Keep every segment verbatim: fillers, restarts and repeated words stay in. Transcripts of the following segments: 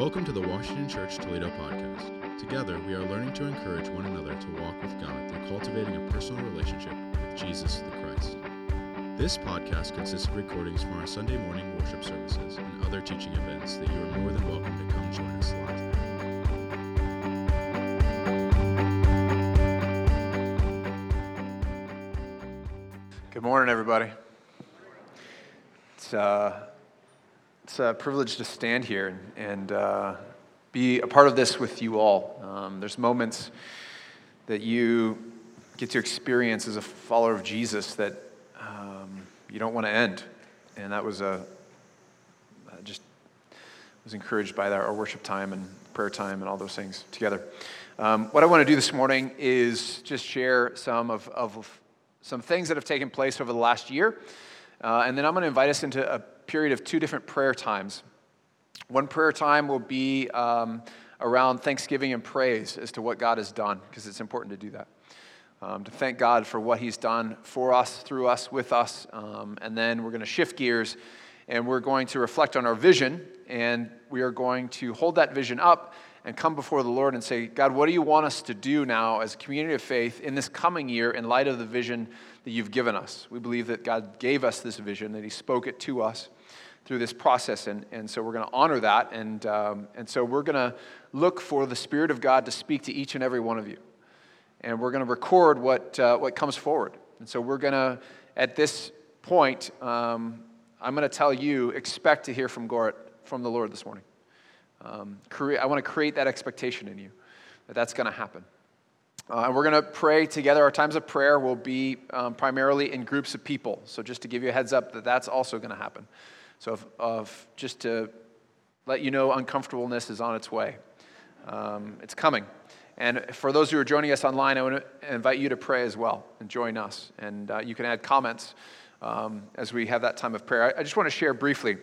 Welcome to the Washington Church Toledo podcast. Together, we are learning to encourage one another to walk with God through cultivating a personal relationship with Jesus the Christ. This podcast consists of recordings from our Sunday morning worship services and other teaching events that you are more than welcome to come join us live. Good morning, everybody. It's uh. It's a privilege to stand here and uh, be a part of this with you all. Um, there's moments that you get to experience as a follower of Jesus that um, you don't want to end. And that was a, I just was encouraged by that, our worship time and prayer time and all those things together. Um, what I want to do this morning is just share some of, of some things that have taken place over the last year. Uh, and then I'm going to invite us into a period of two different prayer times. One prayer time will be um, around thanksgiving and praise as to what God has done, because it's important to do that, um, to thank God for what he's done for us, through us, with us, um, and then we're going to shift gears, and we're going to reflect on our vision, and we are going to hold that vision up and come before the Lord and say, God, what do you want us to do now as a community of faith in this coming year in light of the vision that you've given us? We believe that God gave us this vision, that he spoke it to us through this process, and, and so we're going to honor that, and um, and so we're going to look for the Spirit of God to speak to each and every one of you, and we're going to record what uh, what comes forward. And so we're going to, at this point, um, I'm going to tell you, expect to hear from God, from the Lord this morning. Um, cre- I want to create that expectation in you, that that's going to happen. Uh, and we're going to pray together. Our times of prayer will be um, primarily in groups of people. So just to give you a heads up that that's also going to happen. So if, of just to let you know, uncomfortableness is on its way. Um, it's coming. And for those who are joining us online, I want to invite you to pray as well and join us. And uh, you can add comments um, as we have that time of prayer. I, I just want to share briefly.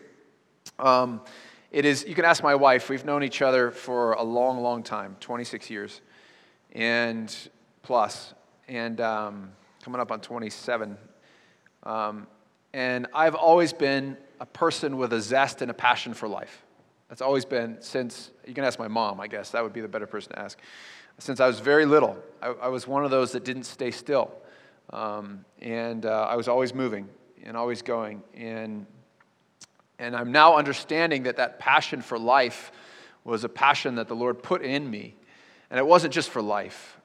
Um, it is, you can ask my wife. We've known each other for a long, long time, twenty-six years and plus, and um, coming up on twenty-seven. Um, and I've always been a person with a zest and a passion for life. That's always been since, you can ask my mom, I guess. That would be the better person to ask. Since I was very little, I, I was one of those that didn't stay still. Um, and uh, I was always moving and always going. And, and I'm now understanding that that passion for life was a passion that the Lord put in me. And it wasn't just for life.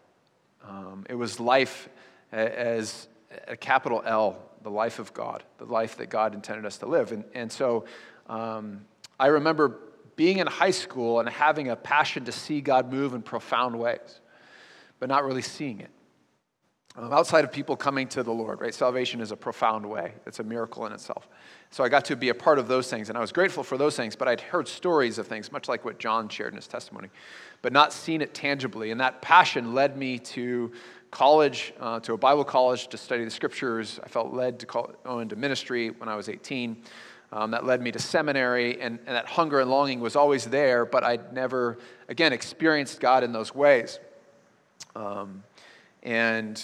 Um, it was life as a capital L, the life of God, the life that God intended us to live. And, and so um, I remember being in high school and having a passion to see God move in profound ways, but not really seeing it. Um, outside of people coming to the Lord, right? Salvation is a profound way. It's a miracle in itself. So I got to be a part of those things, and I was grateful for those things, but I'd heard stories of things, much like what John shared in his testimony, but not seen it tangibly. And that passion led me to college, uh, to a Bible college to study the scriptures. I felt led to call oh, into ministry when I was eighteen. Um, that led me to seminary, and, and that hunger and longing was always there, but I'd never, again, experienced God in those ways. Um, and...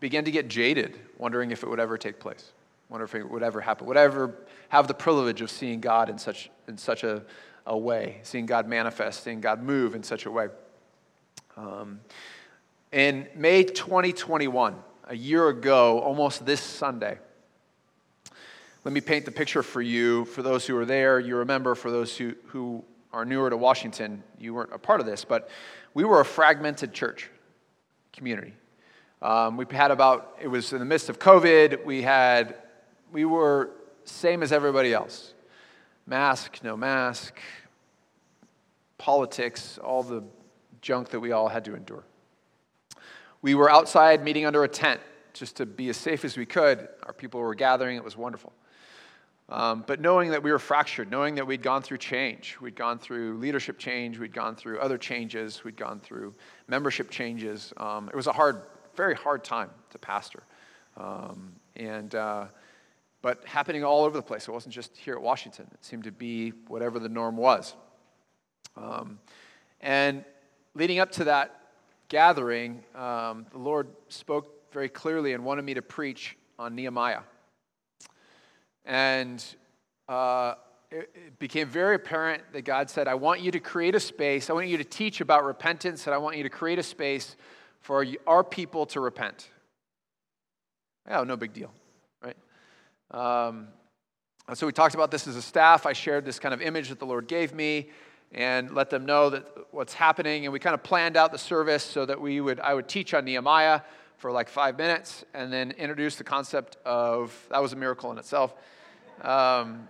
began to get jaded, wondering if it would ever take place, wondering if it would ever happen, would ever have the privilege of seeing God in such in such a, a way, seeing God manifest, seeing God move in such a way. Um, in May twenty twenty-one, a year ago, almost this Sunday, let me paint the picture for you. For those who are there, you remember. For those who, who are newer to Washington, you weren't a part of this, but we were a fragmented church community. Um, we had about, it was in the midst of COVID, we had, we were same as everybody else. Mask, no mask, politics, all the junk that we all had to endure. We were outside meeting under a tent just to be as safe as we could. Our people were gathering, it was wonderful. Um, but knowing that we were fractured, knowing that we'd gone through change, we'd gone through leadership change, we'd gone through other changes, we'd gone through membership changes, um, it was a hard very hard time to pastor, um, and uh, but happening all over the place. It wasn't just here at Washington. It seemed to be whatever the norm was. Um, and leading up to that gathering, um, the Lord spoke very clearly and wanted me to preach on Nehemiah. And uh, it became very apparent that God said, I want you to create a space. I want you to teach about repentance, and I want you to create a space for our people to repent. Oh, no big deal, right? Um, so we talked about this as a staff. I shared this kind of image that the Lord gave me and let them know that what's happening. And we kind of planned out the service so that we would I would teach on Nehemiah for like five minutes and then introduce the concept of, that was a miracle in itself, um,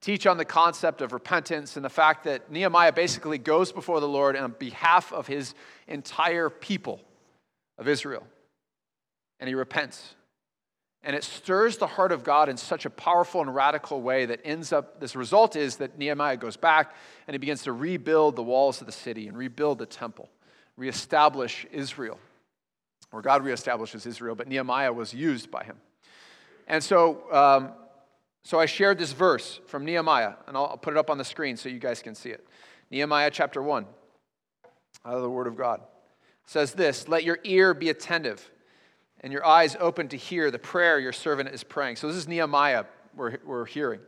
teach on the concept of repentance and the fact that Nehemiah basically goes before the Lord on behalf of his entire people of Israel. And he repents. And it stirs the heart of God in such a powerful and radical way that ends up, this result is that Nehemiah goes back and he begins to rebuild the walls of the city and rebuild the temple, reestablish Israel, or God reestablishes Israel, but Nehemiah was used by him. And so, um, so I shared this verse from Nehemiah, and I'll, I'll put it up on the screen so you guys can see it. Nehemiah chapter one, out of the Word of God, says this, "Let your ear be attentive, and your eyes open to hear the prayer your servant is praying." So this is Nehemiah we're, we're hearing.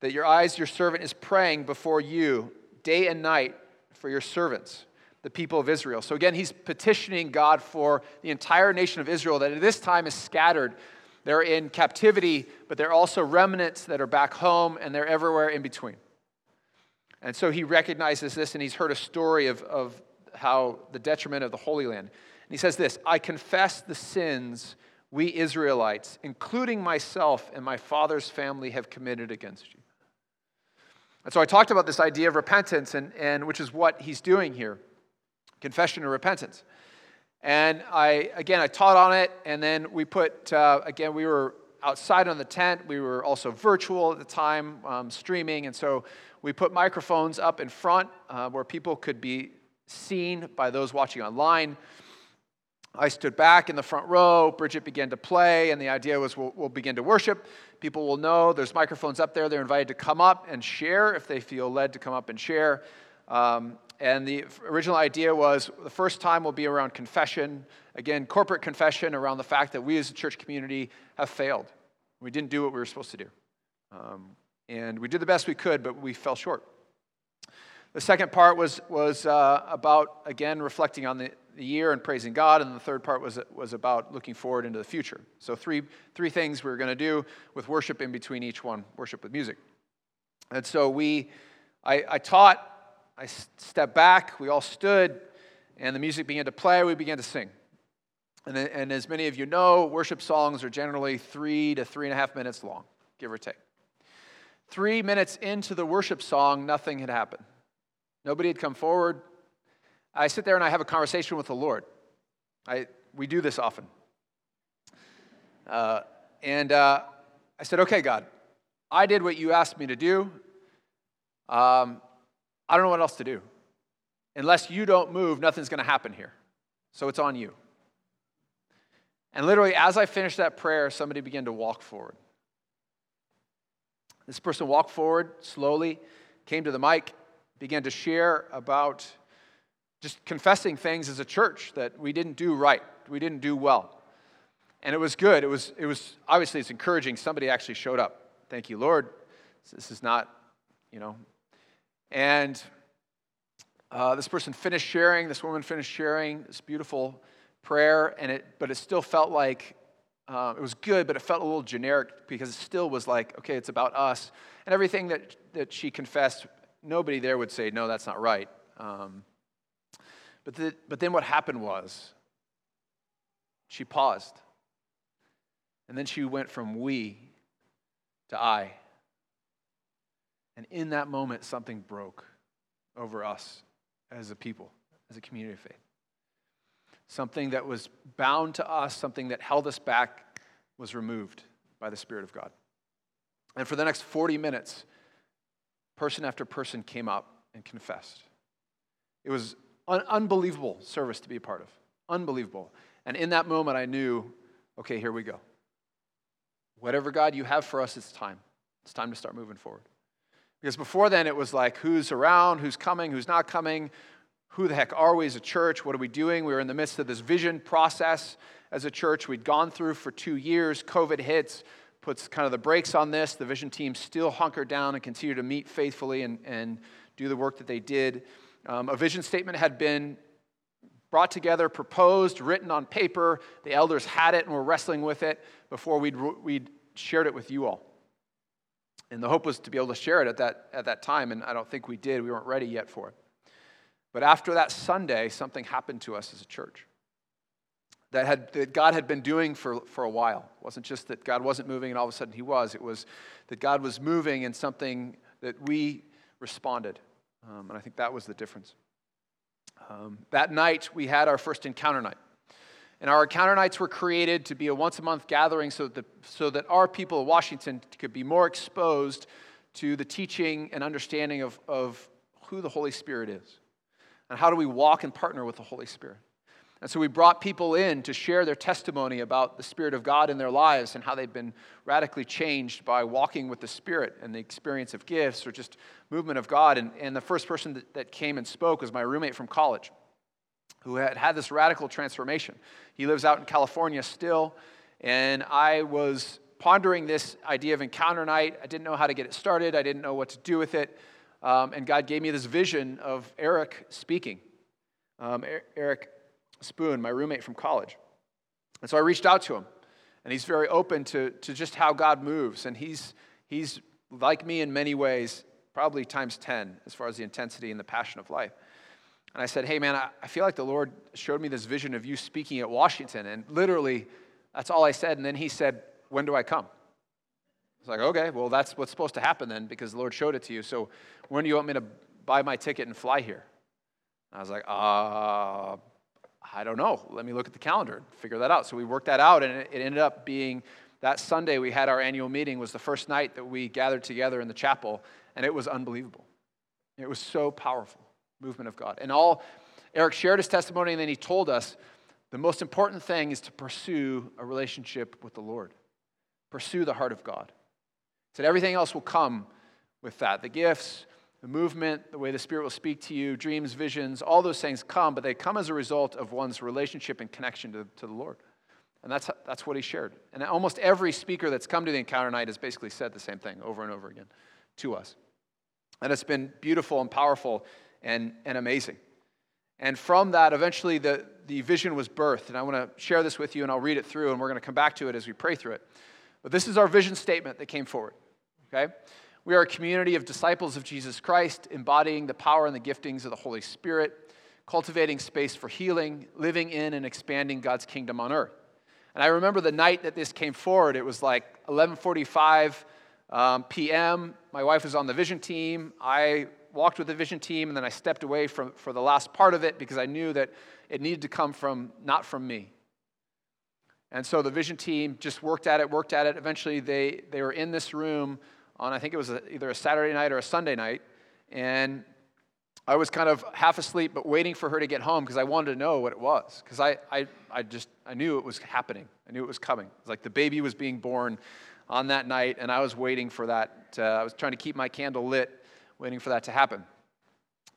"That your eyes, your servant is praying before you day and night for your servants, the people of Israel." So again, he's petitioning God for the entire nation of Israel that at this time is scattered. They're in captivity, but they're also remnants that are back home, and they're everywhere in between. And so he recognizes this, and he's heard a story of, of how the detriment of the Holy Land. And he says this, "I confess the sins we Israelites, including myself and my father's family, have committed against you." And so I talked about this idea of repentance, and, and which is what he's doing here, confession and repentance. And I, again, I taught on it, and then we put, uh, again, we were outside on the tent. We were also virtual at the time, um, streaming, and so we put microphones up in front uh, where people could be seen by those watching online. I stood back in the front row. Bridget began to play, and the idea was we'll, we'll begin to worship. People will know there's microphones up there. They're invited to come up and share if they feel led to come up and share. Um, and the original idea was the first time will be around confession, again, corporate confession around the fact that we as a church community have failed. We didn't do what we were supposed to do. Um, and we did the best we could, but we fell short. The second part was was uh, about, again, reflecting on the, the year and praising God, and the third part was was about looking forward into the future. So three three things we were going to do with worship in between each one, worship with music. And so we, I, I taught, I stepped back, we all stood, and the music began to play, we began to sing. And, and as many of you know, worship songs are generally three to three and a half minutes long, give or take. Three minutes into the worship song, nothing had happened. Nobody had come forward. I sit there and I have a conversation with the Lord. I we do this often. Uh, and uh, I said, "Okay, God, I did what you asked me to do. Um, I don't know what else to do. Unless you don't move, nothing's going to happen here. So it's on you." And literally, as I finished that prayer, somebody began to walk forward. This person walked forward slowly, came to the mic, began to share about just confessing things as a church that we didn't do right, we didn't do well. And it was good. It was, it was obviously, it's encouraging. Somebody actually showed up. Thank you, Lord. This is not, you know. And uh, this person finished sharing, this woman finished sharing this beautiful prayer, and it, but it still felt like, uh, it was good, but it felt a little generic because it still was like, okay, it's about us. And everything that, that she confessed, nobody there would say, no, that's not right. Um, but, the, but then what happened was she paused. And then she went from we to I. And in that moment, something broke over us as a people, as a community of faith. Something that was bound to us, something that held us back, was removed by the Spirit of God. And for the next forty minutes, person after person came up and confessed. It was an unbelievable service to be a part of. Unbelievable. And in that moment, I knew, okay, here we go. Whatever God you have for us, it's time. It's time to start moving forward. Because before then, it was like, who's around, who's coming, who's not coming, who the heck are we as a church, what are we doing? We were in the midst of this vision process as a church. We'd gone through for two years, COVID hits, puts kind of the brakes on this. The vision team still hunkered down and continue to meet faithfully and, and do the work that they did. Um, a vision statement had been brought together, proposed, written on paper. The elders had it and were wrestling with it before we'd, we'd shared it with you all. And the hope was to be able to share it at that, at that time, and I don't think we did. We weren't ready yet for it. But after that Sunday, something happened to us as a church that had that God had been doing for, for a while. It wasn't just that God wasn't moving and all of a sudden he was. It was that God was moving and something that we responded. Um, and I think that was the difference. Um, that night, we had our first encounter night. And our encounter nights were created to be a once-a-month gathering so that, the, so that our people in Washington could be more exposed to the teaching and understanding of, of who the Holy Spirit is. And how do we walk and partner with the Holy Spirit? And so we brought people in to share their testimony about the Spirit of God in their lives and how they've been radically changed by walking with the Spirit and the experience of gifts or just movement of God. And, and the first person that, that came and spoke was my roommate from college who had had this radical transformation. He lives out in California still, and I was pondering this idea of encounter night. I didn't know how to get it started. I didn't know what to do with it, um, and God gave me this vision of Eric speaking. Um, er- Eric Spoon, my roommate from college. And so I reached out to him, and he's very open to, to just how God moves, and he's he's like me in many ways, probably times ten as far as the intensity and the passion of life. And I said, hey man, I, I feel like the Lord showed me this vision of you speaking at Washington, and literally that's all I said, and then he said, when do I come? I was like, okay, well that's what's supposed to happen then because the Lord showed it to you, so when do you want me to buy my ticket and fly here? And I was like, uh... I don't know. Let me look at the calendar and figure that out. So we worked that out, and it ended up being that Sunday we had our annual meeting was the first night that we gathered together in the chapel, and it was unbelievable. It was so powerful, movement of God. And all Eric shared his testimony, and then he told us the most important thing is to pursue a relationship with the Lord. Pursue the heart of God. He said everything else will come with that. The gifts, the movement, the way the Spirit will speak to you, dreams, visions, all those things come, but they come as a result of one's relationship and connection to, to the Lord. And that's that's what he shared. And almost every speaker that's come to the encounter night has basically said the same thing over and over again to us. And it's been beautiful and powerful and, and amazing. And from that, eventually the, the vision was birthed. And I want to share this with you, and I'll read it through, and we're going to come back to it as we pray through it. But this is our vision statement that came forward, okay? We are a community of disciples of Jesus Christ, embodying the power and the giftings of the Holy Spirit, cultivating space for healing, living in and expanding God's kingdom on earth. And I remember the night that this came forward, it was like eleven forty-five um, p m. My wife was on the vision team. I walked with the vision team, and then I stepped away from, for the last part of it because I knew that it needed to come from, not from me. And so the vision team just worked at it, worked at it. Eventually they, they were in this room on, I think it was a, either a Saturday night or a Sunday night, and I was kind of half asleep but waiting for her to get home because I wanted to know what it was, because I, I I just, I knew it was happening. I knew it was coming. It was like the baby was being born on that night, and I was waiting for that. To, I was trying to keep my candle lit, waiting for that to happen.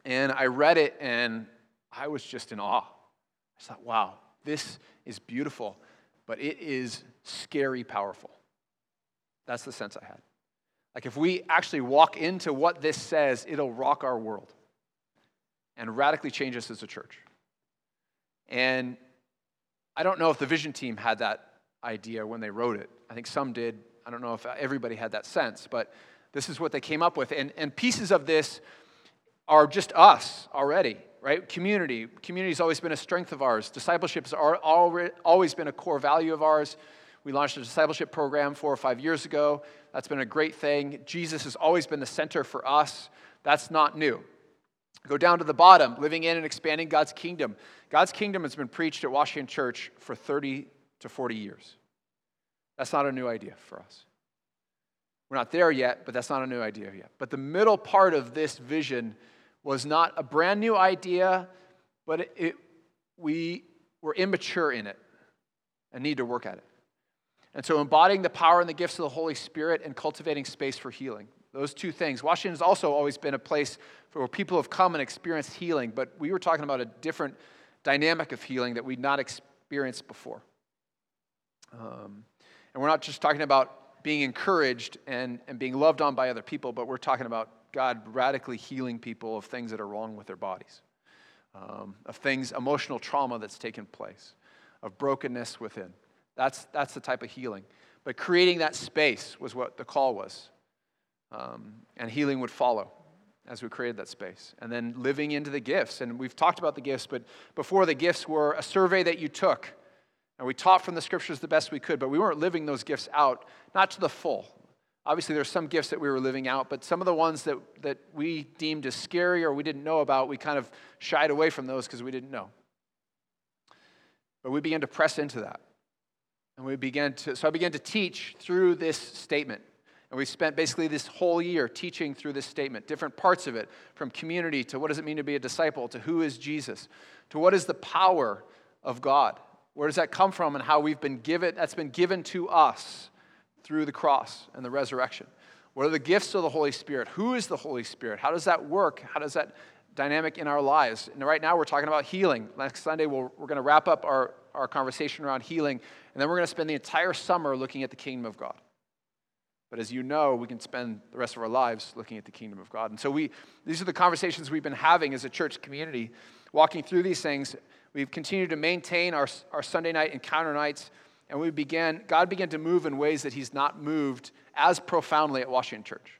And I read it, and I was just in awe. I just thought, wow, this is beautiful, but it is scary powerful. That's the sense I had. Like if we actually walk into what this says, it'll rock our world and radically change us as a church. And I don't know if the vision team had that idea when they wrote it. I think some did. I don't know if everybody had that sense, but this is what they came up with. And, and pieces of this are just us already, right? Community. Community's always been a strength of ours. Discipleship's are always been a core value of ours. We launched a discipleship program four or five years ago. That's been a great thing. Jesus has always been the center for us. That's not new. Go down to the bottom, living in and expanding God's kingdom. God's kingdom has been preached at Washington Church for thirty to forty years. That's not a new idea for us. We're not there yet, but that's not a new idea yet. But the middle part of this vision was not a brand new idea, but it, it, we were immature in it and need to work at it. And so embodying the power and the gifts of the Holy Spirit and cultivating space for healing. Those two things. Washington has also always been a place where people have come and experienced healing, but we were talking about a different dynamic of healing that we'd not experienced before. Um, and we're not just talking about being encouraged and, and being loved on by other people, but we're talking about God radically healing people of things that are wrong with their bodies, um, of things, emotional trauma that's taken place, of brokenness within. That's that's the type of healing. But creating that space was what the call was. Um, and healing would follow as we created that space. And then living into the gifts. And we've talked about the gifts, but before the gifts were a survey that you took. And we taught from the scriptures the best we could, but we weren't living those gifts out, not to the full. Obviously, there's some gifts that we were living out, but some of the ones that, that we deemed as scary or we didn't know about, we kind of shied away from those because we didn't know. But we began to press into that. And we began to, so I began to teach through this statement. And we spent basically this whole year teaching through this statement, different parts of it, from community to what does it mean to be a disciple, to who is Jesus, to what is the power of God. Where does that come from and how we've been given, that's been given to us through the cross and the resurrection. What are the gifts of the Holy Spirit? Who is the Holy Spirit? How does that work? How does that dynamic in our lives? And right now we're talking about healing. Next Sunday we'll, we're going to wrap up our, our conversation around healing, and then we're going to spend the entire summer looking at the kingdom of God. But as you know, we can spend the rest of our lives looking at the kingdom of God. And so we, these are the conversations we've been having as a church community, walking through these things. We've continued to maintain our, our Sunday night encounter nights, and we began, God began to move in ways that he's not moved as profoundly at Washington Church.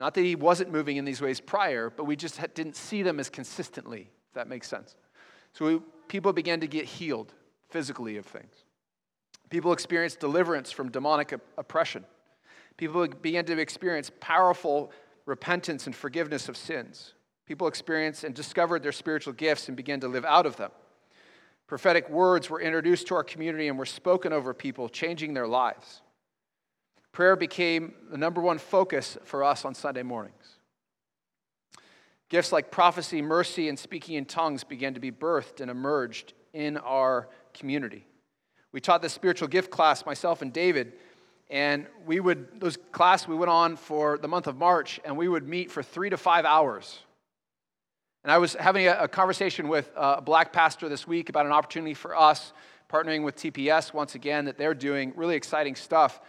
Not that he wasn't moving in these ways prior, but we just had, didn't see them as consistently, if that makes sense. So we, people began to get healed physically of things. People experienced deliverance from demonic oppression. People began to experience powerful repentance and forgiveness of sins. People experienced and discovered their spiritual gifts and began to live out of them. Prophetic words were introduced to our community and were spoken over people, changing their lives. Prayer became the number one focus for us on Sunday mornings. Gifts like prophecy, mercy, and speaking in tongues began to be birthed and emerged in our community. We taught the spiritual gift class, myself and David, and we would, those class we went on for the month of March, and we would meet for three to five hours. And I was having a conversation with a black pastor this week about an opportunity for us, partnering with T P S once again, that they're doing really exciting stuff.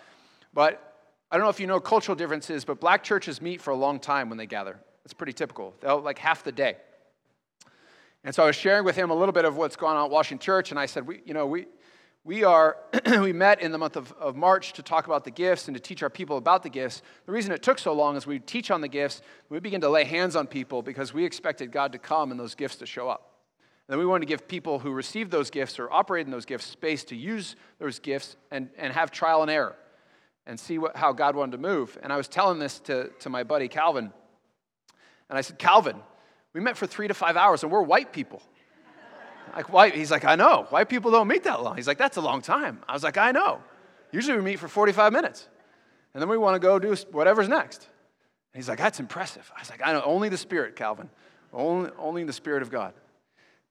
But I don't know if you know cultural differences, but black churches meet for a long time when they gather. It's pretty typical. They'll like half the day. And so I was sharing with him a little bit of what's going on at Washington Church, and I said, we, you know, we we are we met in the month of, of March to talk about the gifts and to teach our people about the gifts. The reason it took so long is we teach on the gifts, we begin to lay hands on people because we expected God to come and those gifts to show up. And then we wanted to give people who received those gifts or operate in those gifts space to use those gifts and, and have trial and error and see what, how God wanted to move. And I was telling this to, to my buddy Calvin, and I said, Calvin, we met for three to five hours and we're white people. Like white, he's like, I know. White people don't meet that long. He's like, that's a long time. I was like, I know. Usually we meet for forty-five minutes. And then we want to go do whatever's next. And he's like, that's impressive. I was like, I know. Only the Spirit, Calvin. Only, only the Spirit of God.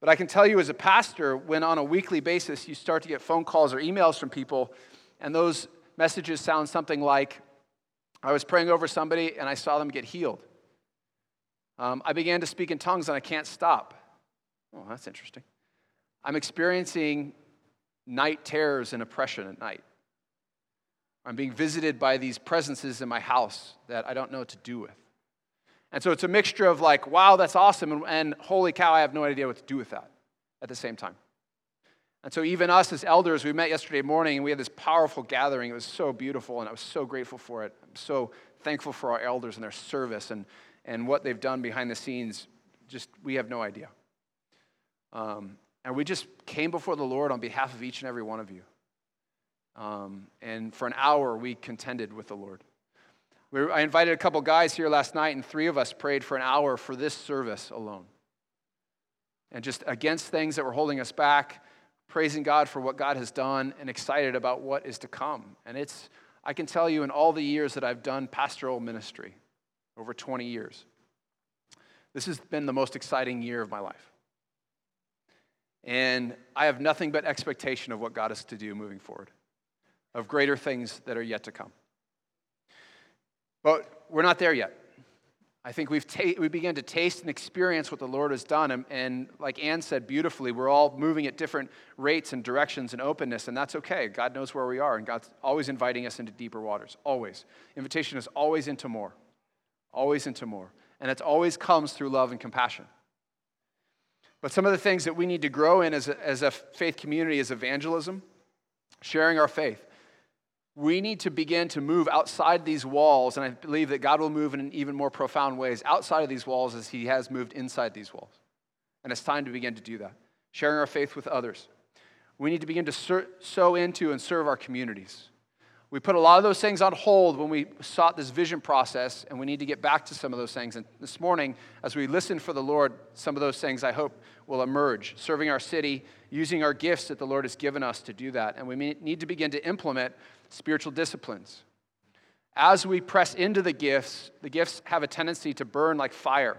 But I can tell you as a pastor, when on a weekly basis you start to get phone calls or emails from people, and those messages sound something like, I was praying over somebody and I saw them get healed. Um, I began to speak in tongues and I can't stop. Oh, that's interesting. I'm experiencing night terrors and oppression at night. I'm being visited by these presences in my house that I don't know what to do with. And so it's a mixture of like, wow, that's awesome, and, and holy cow, I have no idea what to do with that at the same time. And so even us as elders, we met yesterday morning, and we had this powerful gathering. It was so beautiful, and I was so grateful for it. I'm so thankful for our elders and their service and, and what they've done behind the scenes. Just, we have no idea. Um, And we just came before the Lord on behalf of each and every one of you. Um, and for an hour, we contended with the Lord. We were, I invited a couple guys here last night, and three of us prayed for an hour for this service alone. And just against things that were holding us back, praising God for what God has done, and excited about what is to come. And it's, I can tell you in all the years that I've done pastoral ministry, over twenty years, this has been the most exciting year of my life. And I have nothing but expectation of what God is to do moving forward, of greater things that are yet to come. But we're not there yet. I think we've ta- we began to taste and experience what the Lord has done. And, and like Anne said beautifully, we're all moving at different rates and directions and openness, and that's okay. God knows where we are, and God's always inviting us into deeper waters, always. Invitation is always into more, always into more. And it always comes through love and compassion. But some of the things that we need to grow in as a, as a faith community is evangelism, sharing our faith. We need to begin to move outside these walls, and I believe that God will move in even more profound ways outside of these walls as he has moved inside these walls. And it's time to begin to do that, sharing our faith with others. We need to begin to ser- sow into and serve our communities. We put a lot of those things on hold when we sought this vision process, and we need to get back to some of those things. And this morning, as we listen for the Lord, some of those things I hope will emerge, serving our city, using our gifts that the Lord has given us to do that. And we need to begin to implement spiritual disciplines. As we press into the gifts, the gifts have a tendency to burn like fire.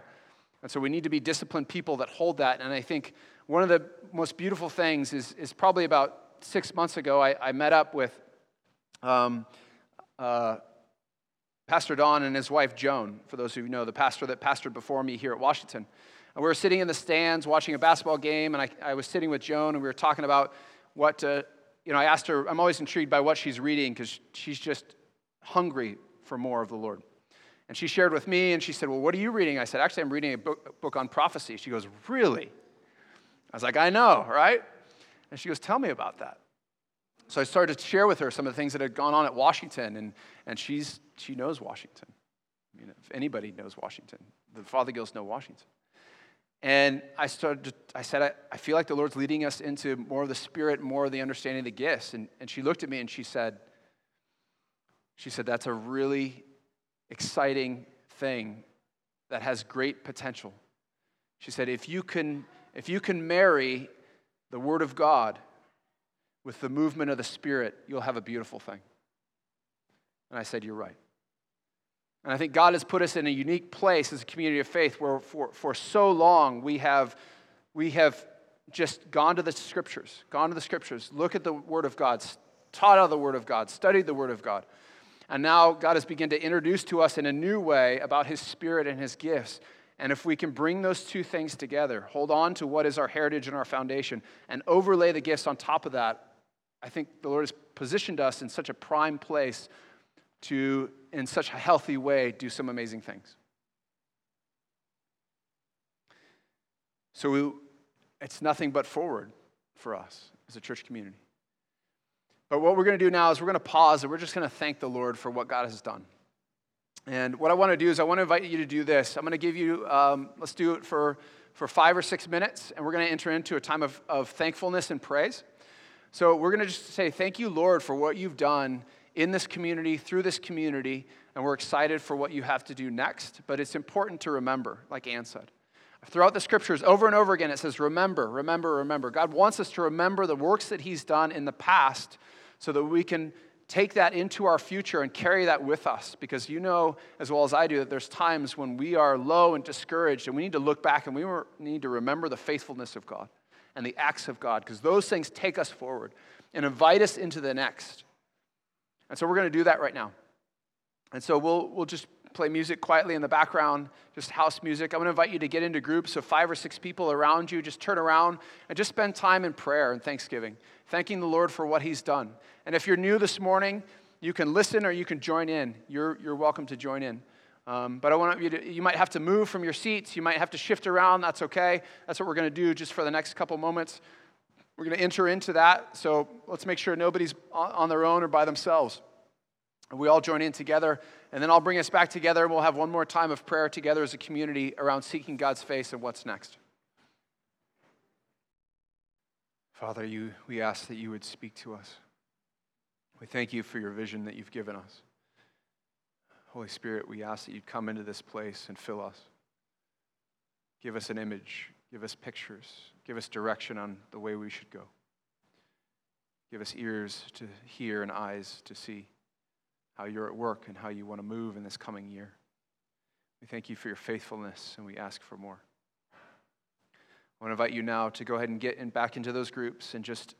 And so we need to be disciplined people that hold that. And I think one of the most beautiful things is, is probably about six months ago, I, I met up with um, uh, Pastor Don and his wife, Joan, for those who know, the pastor that pastored before me here at Washington. And we were sitting in the stands watching a basketball game, and I, I was sitting with Joan, and we were talking about what, uh, you know, I asked her, I'm always intrigued by what she's reading because she's just hungry for more of the Lord. And she shared with me, and she said, well, what are you reading? I said, actually, I'm reading a book, a book on prophecy. She goes, really? I was like, I know, right? And she goes, tell me about that. So I started to share with her some of the things that had gone on at Washington, and, and she's she knows Washington. I mean, if anybody knows Washington, the Father Gills know Washington. And I started. To, I said, I, I feel like the Lord's leading us into more of the Spirit, more of the understanding of the gifts. And, and she looked at me and she said, she said, that's a really exciting thing that has great potential. She said, if you can, if you can marry the Word of God with the movement of the Spirit, you'll have a beautiful thing. And I said, you're right. And I think God has put us in a unique place as a community of faith where for, for so long we have we have just gone to the Scriptures, gone to the Scriptures, look at the Word of God, taught out of the Word of God, studied the Word of God. And now God has begun to introduce to us in a new way about His Spirit and His gifts. And if we can bring those two things together, hold on to what is our heritage and our foundation, and overlay the gifts on top of that, I think the Lord has positioned us in such a prime place to, in such a healthy way, do some amazing things. So we, it's nothing but forward for us as a church community. But what we're going to do now is we're going to pause, and we're just going to thank the Lord for what God has done. And what I want to do is I want to invite you to do this. I'm going to give you, um, let's do it for, for five or six minutes, and we're going to enter into a time of, of thankfulness and praise. So we're going to just say, thank you, Lord, for what you've done in this community, through this community, and we're excited for what you have to do next. But it's important to remember, like Anne said. Throughout the Scriptures, over and over again, it says, remember, remember, remember. God wants us to remember the works that he's done in the past so that we can take that into our future and carry that with us. Because you know, as well as I do, that there's times when we are low and discouraged, and we need to look back and we need to remember the faithfulness of God and the acts of God, because those things take us forward and invite us into the next. And so we're going to do that right now. And so we'll we'll just play music quietly in the background, just house music. I'm going to invite you to get into groups of five or six people around you. Just turn around and just spend time in prayer and thanksgiving, thanking the Lord for what he's done. And if you're new this morning, you can listen or you can join in. You're you're welcome to join in. Um, but I want you to, you might have to move from your seats. You might have to shift around. That's okay. That's what we're going to do just for the next couple moments. We're going to enter into that, so let's make sure nobody's on their own or by themselves. We all join in together, and then I'll bring us back together, and we'll have one more time of prayer together as a community around seeking God's face and what's next. Father, you, we ask that you would speak to us. We thank you for your vision that you've given us. Holy Spirit, we ask that you'd come into this place and fill us. Give us an image. Give us pictures. Give us direction on the way we should go. Give us ears to hear and eyes to see how you're at work and how you want to move in this coming year. We thank you for your faithfulness, and we ask for more. I want to invite you now to go ahead and get in back into those groups and just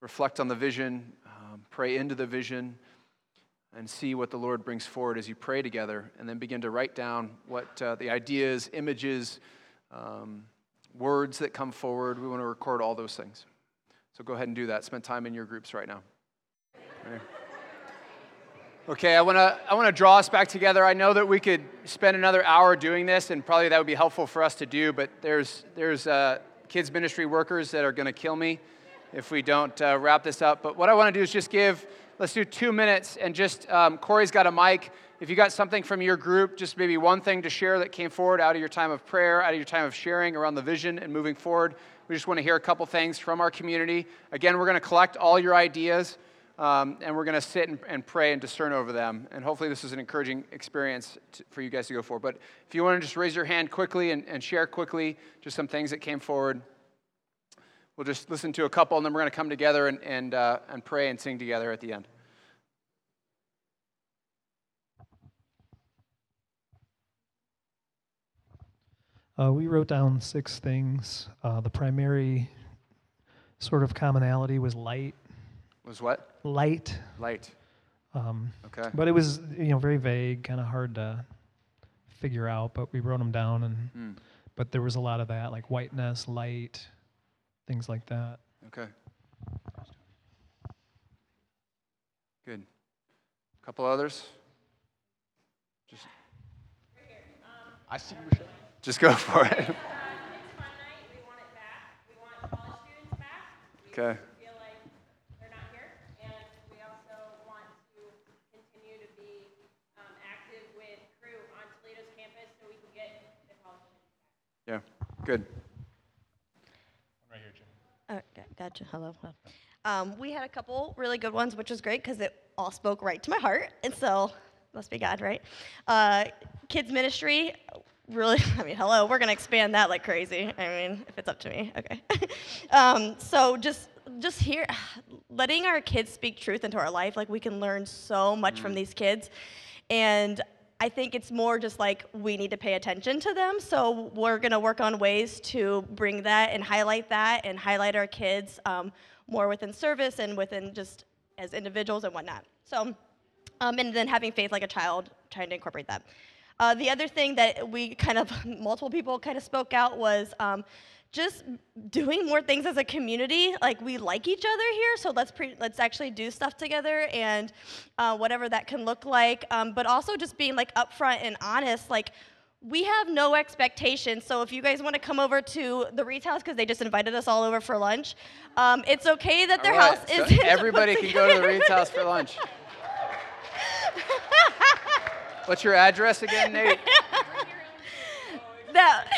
reflect on the vision, um, pray into the vision, and see what the Lord brings forward as you pray together, and then begin to write down what uh, the ideas, images, um, words that come forward. We want to record all those things. So go ahead and do that. Spend time in your groups right now. Right. Okay, I want to I want to draw us back together. I know that we could spend another hour doing this, and probably that would be helpful for us to do, but there's there's uh, kids ministry workers that are going to kill me if we don't uh, wrap this up. But what I want to do is just give, let's do two minutes, and just, um, Corey's got a mic. If you got something from your group, just maybe one thing to share that came forward out of your time of prayer, out of your time of sharing around the vision and moving forward. We just want to hear a couple things from our community. Again, we're going to collect all your ideas. Um, and we're going to sit and, and pray and discern over them. And hopefully this is an encouraging experience to, for you guys to go for. But if you want to just raise your hand quickly and, and share quickly just some things that came forward, we'll just listen to a couple, and then we're going to come together and and, uh, and pray and sing together at the end. Uh, we wrote down six things. Uh, the primary sort of commonality was light. Was what? Light. Light. Um, okay. But it was, you know, very vague, kind of hard to figure out. But we wrote them down, and mm. but there was a lot of that, like whiteness, light, things like that. Okay. Good. A couple others. Just. Right here. Um, I see. Michelle. Just go for it. Next Monday, we want it back. We want college students back. Okay. Yeah, good. I'm right here, Jim. Oh, gotcha. Hello. Hello. Um, we had a couple really good ones, which is great because it all spoke right to my heart. And so, must be God, right? Uh, kids ministry, really, I mean, hello, we're going to expand that like crazy. I mean, if it's up to me, okay. um, so just just here, letting our kids speak truth into our life, like we can learn so much mm. from these kids. And I think it's more just like we need to pay attention to them, so we're going to work on ways to bring that and highlight that and highlight our kids um, more within service and within just as individuals and whatnot. So, um, and then having faith like a child, trying to incorporate that. Uh, the other thing that we kind of, multiple people kind of spoke out was um, just doing more things as a community. Like, we like each other here, so let's pre- let's actually do stuff together and uh, whatever that can look like. Um, but also just being, like, upfront and honest. Like, we have no expectations, so if you guys want to come over to the Reed's house, because they just invited us all over for lunch, um, it's okay that their right. house so is... Everybody can go to the Reed's house for lunch. What's your address again, Nate? that...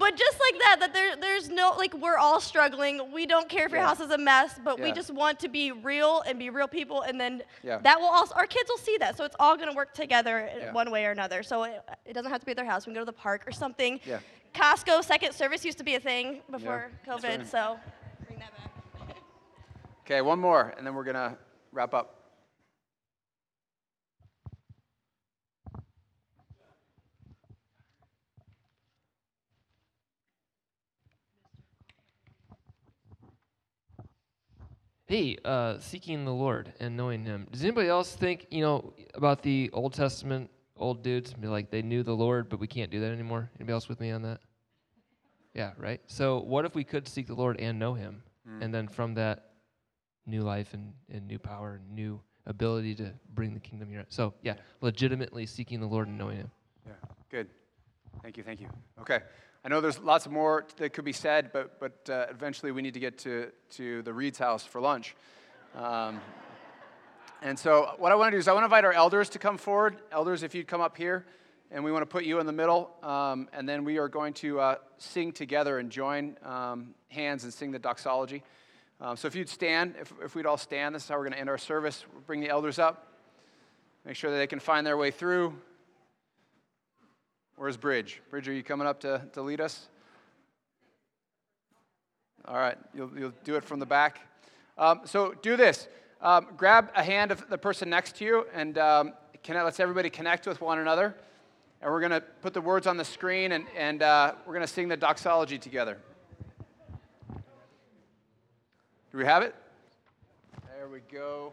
But just like that, that there, there's no, like, we're all struggling. We don't care if your yeah. house is a mess, but yeah. we just want to be real and be real people. And then yeah. that will also, our kids will see that. So it's all going to work together yeah. one way or another. So it, it doesn't have to be at their house. We can go to the park or something. Yeah. Costco second service used to be a thing before yeah. COVID. Right. So bring that back. Okay, one more, and then we're going to wrap up. Hey, uh, seeking the Lord and knowing Him. Does anybody else think, you know, about the Old Testament old dudes? Be like, they knew the Lord, but we can't do that anymore. Anybody else with me on that? Yeah, right? So what if we could seek the Lord and know Him? Mm. And then from that, new life and, and new power and new ability to bring the kingdom here. So, yeah, legitimately seeking the Lord and knowing Him. Yeah, good. Thank you, thank you. Okay. I know there's lots more that could be said, but but uh, eventually we need to get to, to the Reed's house for lunch. Um, and so what I want to do is I want to invite our elders to come forward. Elders, if you'd come up here, and we want to put you in the middle. Um, and then we are going to uh, sing together and join um, hands and sing the doxology. Um, so if you'd stand, if, if we'd all stand, this is how we're going to end our service. We'll bring the elders up, make sure that they can find their way through. Where's Bridge? Bridge, are you coming up to, to lead us? All right, you'll you'll do it from the back. Um, so do this. Um, grab a hand of the person next to you, and um, connect, let's everybody connect with one another. And we're going to put the words on the screen, and, and uh, we're going to sing the doxology together. Do we have it? There we go.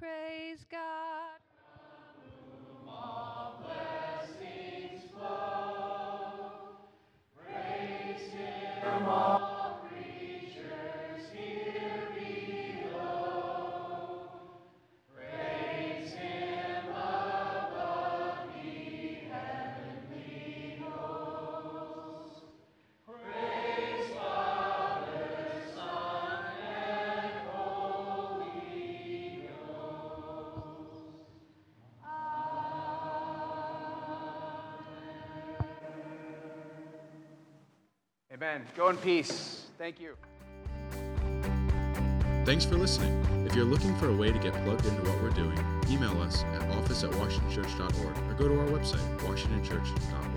Praise God, from whom all blessings flow. Praise Him from all creatures here below. Praise Him above the heavenly hosts. Praise Father, Son, and Holy Ghost. Amen. Go in peace. Thank you. Thanks for listening. If you're looking for a way to get plugged into what we're doing, email us at office at washington church dot org or go to our website, washington church dot org.